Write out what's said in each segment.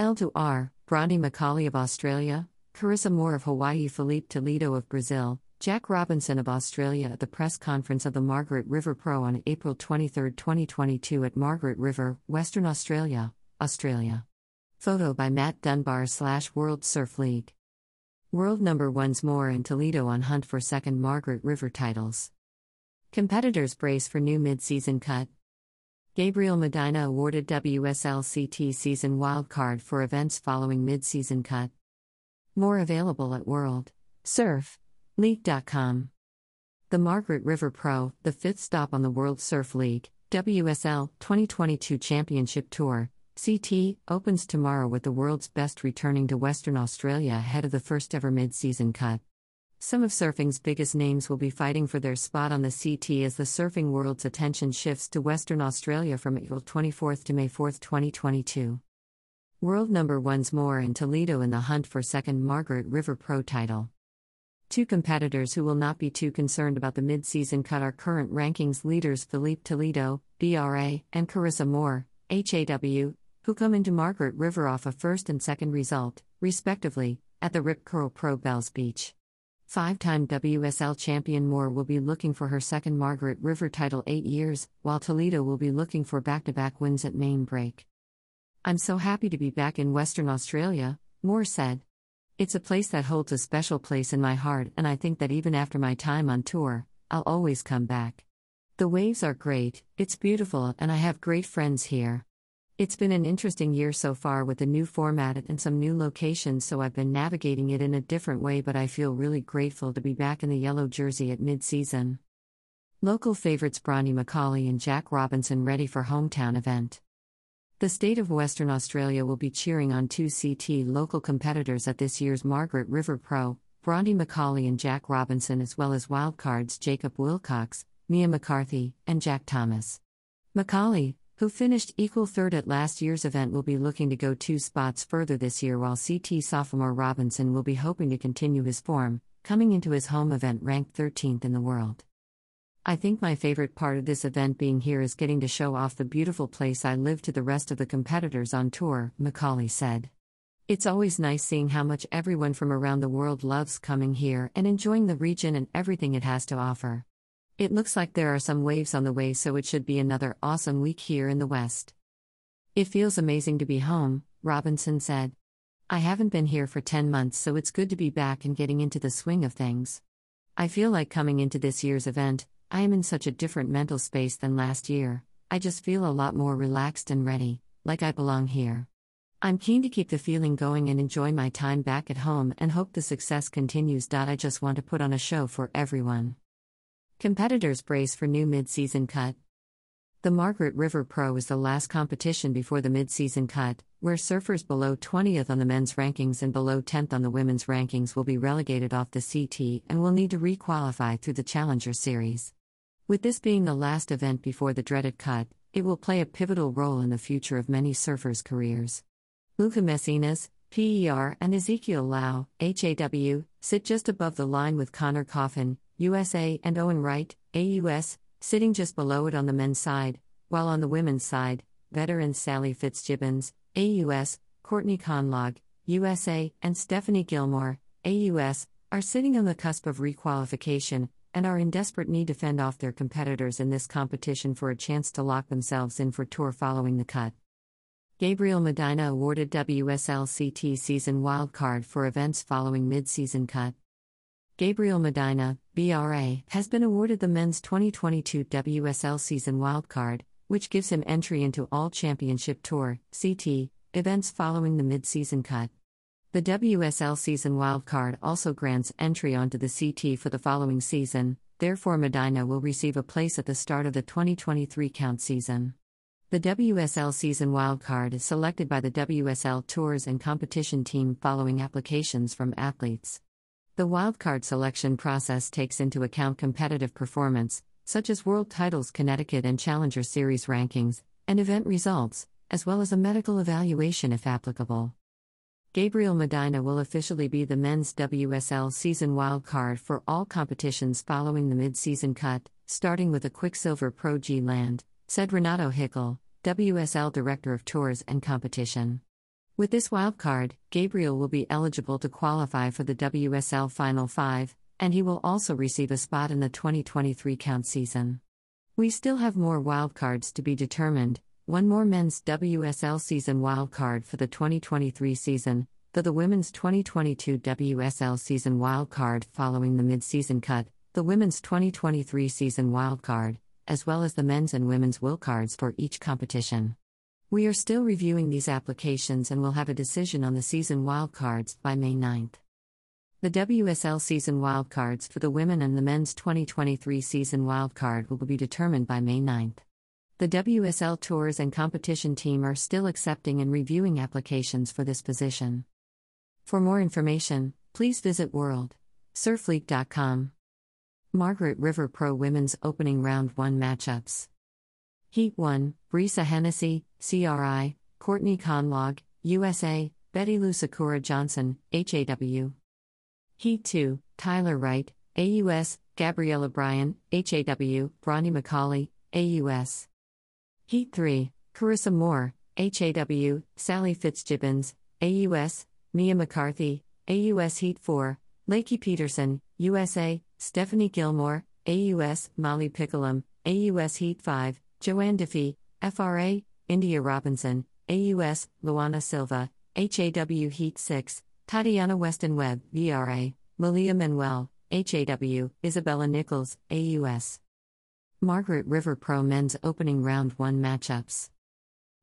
L2R, Bronte Macaulay of Australia, Carissa Moore of Hawaii, Filipe Toledo of Brazil, Jack Robinson of Australia at the press conference of the Margaret River Pro on April 23, 2022 at Margaret River, Western Australia, Australia. Photo by Matt Dunbar/World Surf League. World number ones Moore and Toledo on hunt for second Margaret River titles. Competitors brace for new mid-season cut. Gabriel Medina awarded WSLCT season wildcard for events following mid-season cut. More available at World Surf League.com. The Margaret River Pro, the fifth stop on the World Surf League, WSL 2022 Championship Tour, CT, opens tomorrow with the world's best returning to Western Australia ahead of the first-ever mid-season cut. Some of surfing's biggest names will be fighting for their spot on the CT as the surfing world's attention shifts to Western Australia from April 24 to May 4, 2022. World number ones Moore and Toledo in the hunt for second Margaret River Pro title. Two competitors who will not be too concerned about the mid-season cut are current rankings leaders Filipe Toledo, BRA, and Carissa Moore, HAW, who come into Margaret River off a first and second result, respectively, at the Rip Curl Pro Bells Beach. Five-time WSL champion Moore will be looking for her second Margaret River title 8 years, while Toledo will be looking for back-to-back wins at Main Break. "I'm so happy to be back in Western Australia," Moore said. "It's a place that holds a special place in my heart, and I think that even after my time on tour, I'll always come back. The waves are great, it's beautiful, and I have great friends here. It's been an interesting year so far with the new format and some new locations, so I've been navigating it in a different way, but I feel really grateful to be back in the yellow jersey at mid-season." Local favorites Bronte Macaulay and Jack Robinson ready for hometown event. The state of Western Australia will be cheering on two CT local competitors at this year's Margaret River Pro, Bronte Macaulay and Jack Robinson, as well as wildcards Jacob Wilcox, Mia McCarthy, and Jack Thomas. Macaulay, who finished equal third at last year's event, will be looking to go two spots further this year, while CT sophomore Robinson will be hoping to continue his form, coming into his home event ranked 13th in the world. "I think my favorite part of this event being here is getting to show off the beautiful place I live to the rest of the competitors on tour," Macaulay said. "It's always nice seeing how much everyone from around the world loves coming here and enjoying the region and everything it has to offer. It looks like there are some waves on the way, so it should be another awesome week here in the West. It feels amazing to be home," Robinson said. "I haven't been here for 10 months, so it's good to be back and getting into the swing of things. I feel like coming into this year's event, I am in such a different mental space than last year. I just feel a lot more relaxed and ready, like I belong here. I'm keen to keep the feeling going and enjoy my time back at home and hope the success continues. I just want to put on a show for everyone." Competitors brace for new mid-season cut. The Margaret River Pro is the last competition before the mid-season cut, where surfers below 20th on the men's rankings and below 10th on the women's rankings will be relegated off the CT and will need to re-qualify through the Challenger Series. With this being the last event before the dreaded cut, it will play a pivotal role in the future of many surfers' careers. Luca Mesinas, PER, and Ezekiel Lau, HAW, sit just above the line, with Connor Coffin, USA, and Owen Wright, AUS, sitting just below it on the men's side, while on the women's side, veterans Sally Fitzgibbons, AUS, Courtney Conlogue, USA, and Stephanie Gilmore, AUS, are sitting on the cusp of requalification and are in desperate need to fend off their competitors in this competition for a chance to lock themselves in for tour following the cut. Gabriel Medina awarded WSLCT season wildcard for events following mid-season cut. Gabriel Medina, BRA, has been awarded the men's 2022 WSL season wildcard, which gives him entry into all Championship Tour, CT, events following the mid-season cut. The WSL season wildcard also grants entry onto the CT for the following season, therefore Medina will receive a place at the start of the 2023 count season. The WSL season wildcard is selected by the WSL Tours and competition team following applications from athletes. The wildcard selection process takes into account competitive performance, such as world titles, Connecticut and Challenger Series rankings, and event results, as well as a medical evaluation if applicable. Gabriel Medina will officially be the men's WSL season wildcard for all competitions following the mid-season cut, starting with the Quicksilver Pro G-Land, said Renato Hickel, WSL Director of Tours and Competition. With this wild card, Gabriel will be eligible to qualify for the WSL Final 5, and he will also receive a spot in the 2023 count season. We still have more wildcards to be determined, one more men's WSL season wildcard for the 2023 season, though the women's 2022 WSL season wildcard following the mid-season cut, the women's 2023 season wildcard, as well as the men's and women's wildcards for each competition. We are still reviewing these applications and will have a decision on the season wildcards by May 9th. The WSL season wildcards for the women and the men's 2023 season wildcard will be determined by May 9th. The WSL Tours and Competition team are still accepting and reviewing applications for this position. For more information, please visit worldsurfleague.com. Margaret River Pro Women's Opening Round 1 Matchups. Heat 1, Brisa Hennessy, CRI, Courtney Conlogue, USA, Betty Lou Sakura Johnson, HAW. Heat 2, Tyler Wright, AUS, Gabriella Bryan, HAW, Bronte Macaulay, AUS. Heat 3, Carissa Moore, HAW, Sally Fitzgibbons, AUS, Mia McCarthy, AUS. Heat 4, Lakey Peterson, USA, Stephanie Gilmore, AUS, Molly Picklum, AUS. Heat 5, Joanne DeFee, FRA, India Robinson, AUS, Luana Silva, HAW. Heat 6, Tatiana Weston Webb, VRA, Malia Manuel, HAW, Isabella Nichols, AUS. Margaret River Pro Men's Opening Round 1 Matchups.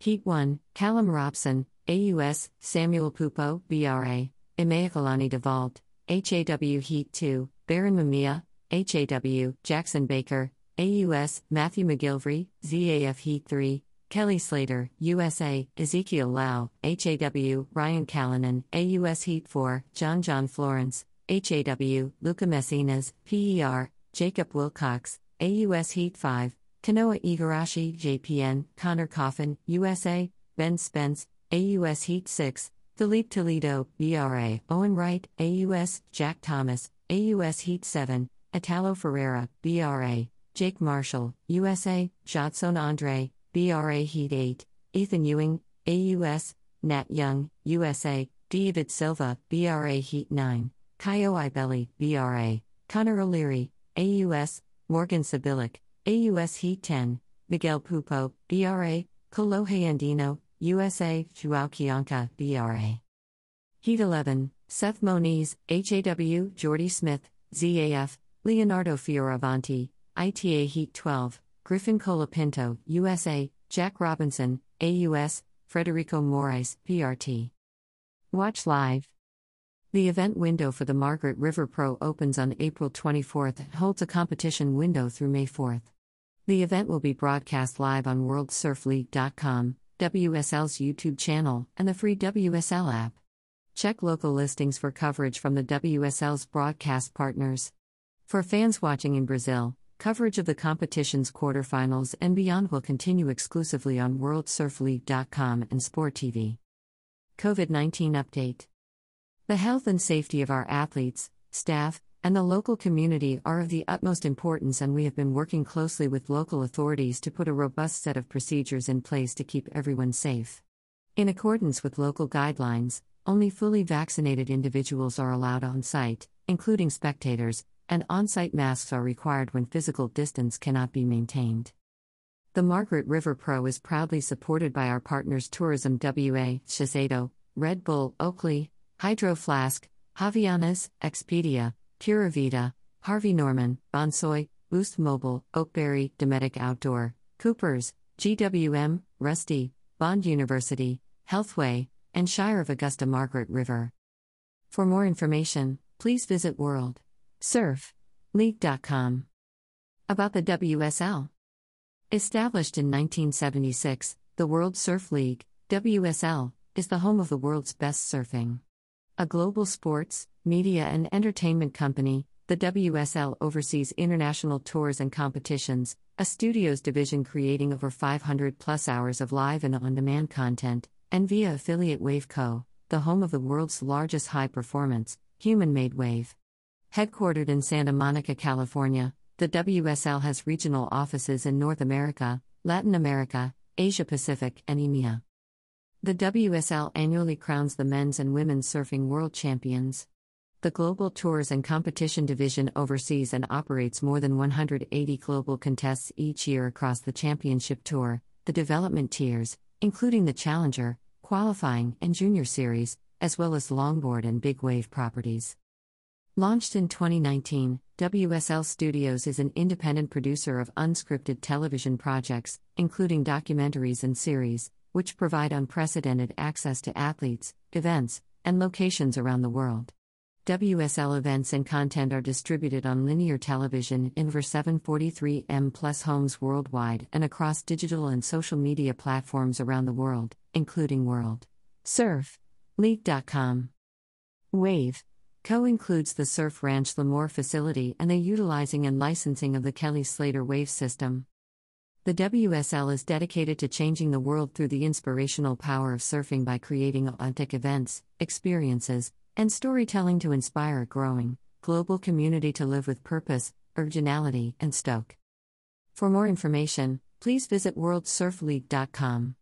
Heat 1, Callum Robson, AUS, Samuel Pupo, VRA, Imeakalani DeVault, HAW. Heat 2, Baron Mamiya, HAW, Jackson Baker, AUS, Matthew McGilvery, ZAF. Heat 3, Kelly Slater, USA, Ezekiel Lau, HAW, Ryan Callanan, AUS. Heat 4, John Florence, HAW, Luca Mesinas, PER, Jacob Wilcox, AUS. Heat 5, Kanoa Igarashi, JPN, Connor Coffin, USA, Ben Spence, AUS. Heat 6, Filipe Toledo, BRA, Owen Wright, AUS, Jack Thomas, AUS. Heat 7, Italo Ferreira, BRA, Jake Marshall, USA, Jadson Andre, BRA. Heat 8, Ethan Ewing, AUS, Nat Young, USA, David Silva, BRA. Heat 9, Kayo Ibelli, BRA, Connor O'Leary, AUS, Morgan Sibilic, AUS. Heat 10, Miguel Pupo, BRA, Kolohe Andino, USA, Joao Kianka, BRA. Heat 11, Seth Moniz, HAW, Jordy Smith, ZAF, Leonardo Fioravanti, ITA. Heat 12, Griffin Colapinto, USA, Jack Robinson, AUS, Frederico Morais, PRT. Watch live. The event window for the Margaret River Pro opens on April 24th and holds a competition window through May 4th. The event will be broadcast live on WorldSurfLeague.com, WSL's YouTube channel, and the free WSL app. Check local listings for coverage from the WSL's broadcast partners. For fans watching in Brazil, coverage of the competition's quarterfinals and beyond will continue exclusively on WorldSurfLeague.com and Sport TV. COVID-19 update. The health and safety of our athletes, staff, and the local community are of the utmost importance, and we have been working closely with local authorities to put a robust set of procedures in place to keep everyone safe. In accordance with local guidelines, only fully vaccinated individuals are allowed on site, including spectators, and on-site masks are required when physical distance cannot be maintained. The Margaret River Pro is proudly supported by our partners Tourism WA, Shiseido, Red Bull, Oakley, Hydro Flask, Havaianas, Expedia, Pura Vida, Harvey Norman, Bonsoy, Boost Mobile, Oakberry, Dometic Outdoor, Coopers, GWM, Rusty, Bond University, Healthway, and Shire of Augusta Margaret River. For more information, please visit WorldSurfLeague.com. About the WSL. Established in 1976, the World Surf League, WSL, is the home of the world's best surfing. A global sports, media and entertainment company, the WSL oversees international tours and competitions, a studios division creating over 500-plus hours of live and on-demand content, and via affiliate Waveco, the home of the world's largest high-performance, human-made wave. Headquartered in Santa Monica, California, the WSL has regional offices in North America, Latin America, Asia Pacific, and EMEA. The WSL annually crowns the men's and women's surfing world champions. The global tours and competition division oversees and operates more than 180 global contests each year across the championship tour, the development tiers, including the Challenger, qualifying, and junior series, as well as longboard and big wave properties. Launched in 2019, WSL Studios is an independent producer of unscripted television projects, including documentaries and series, which provide unprecedented access to athletes, events, and locations around the world. WSL events and content are distributed on linear television in over 743M+ homes worldwide and across digital and social media platforms around the world, including World Surf League.com. Wave Co. includes the Surf Ranch Lemoore facility and the utilizing and licensing of the Kelly Slater Wave system. The WSL is dedicated to changing the world through the inspirational power of surfing by creating authentic events, experiences, and storytelling to inspire a growing, global community to live with purpose, originality, and stoke. For more information, please visit WorldSurfLeague.com.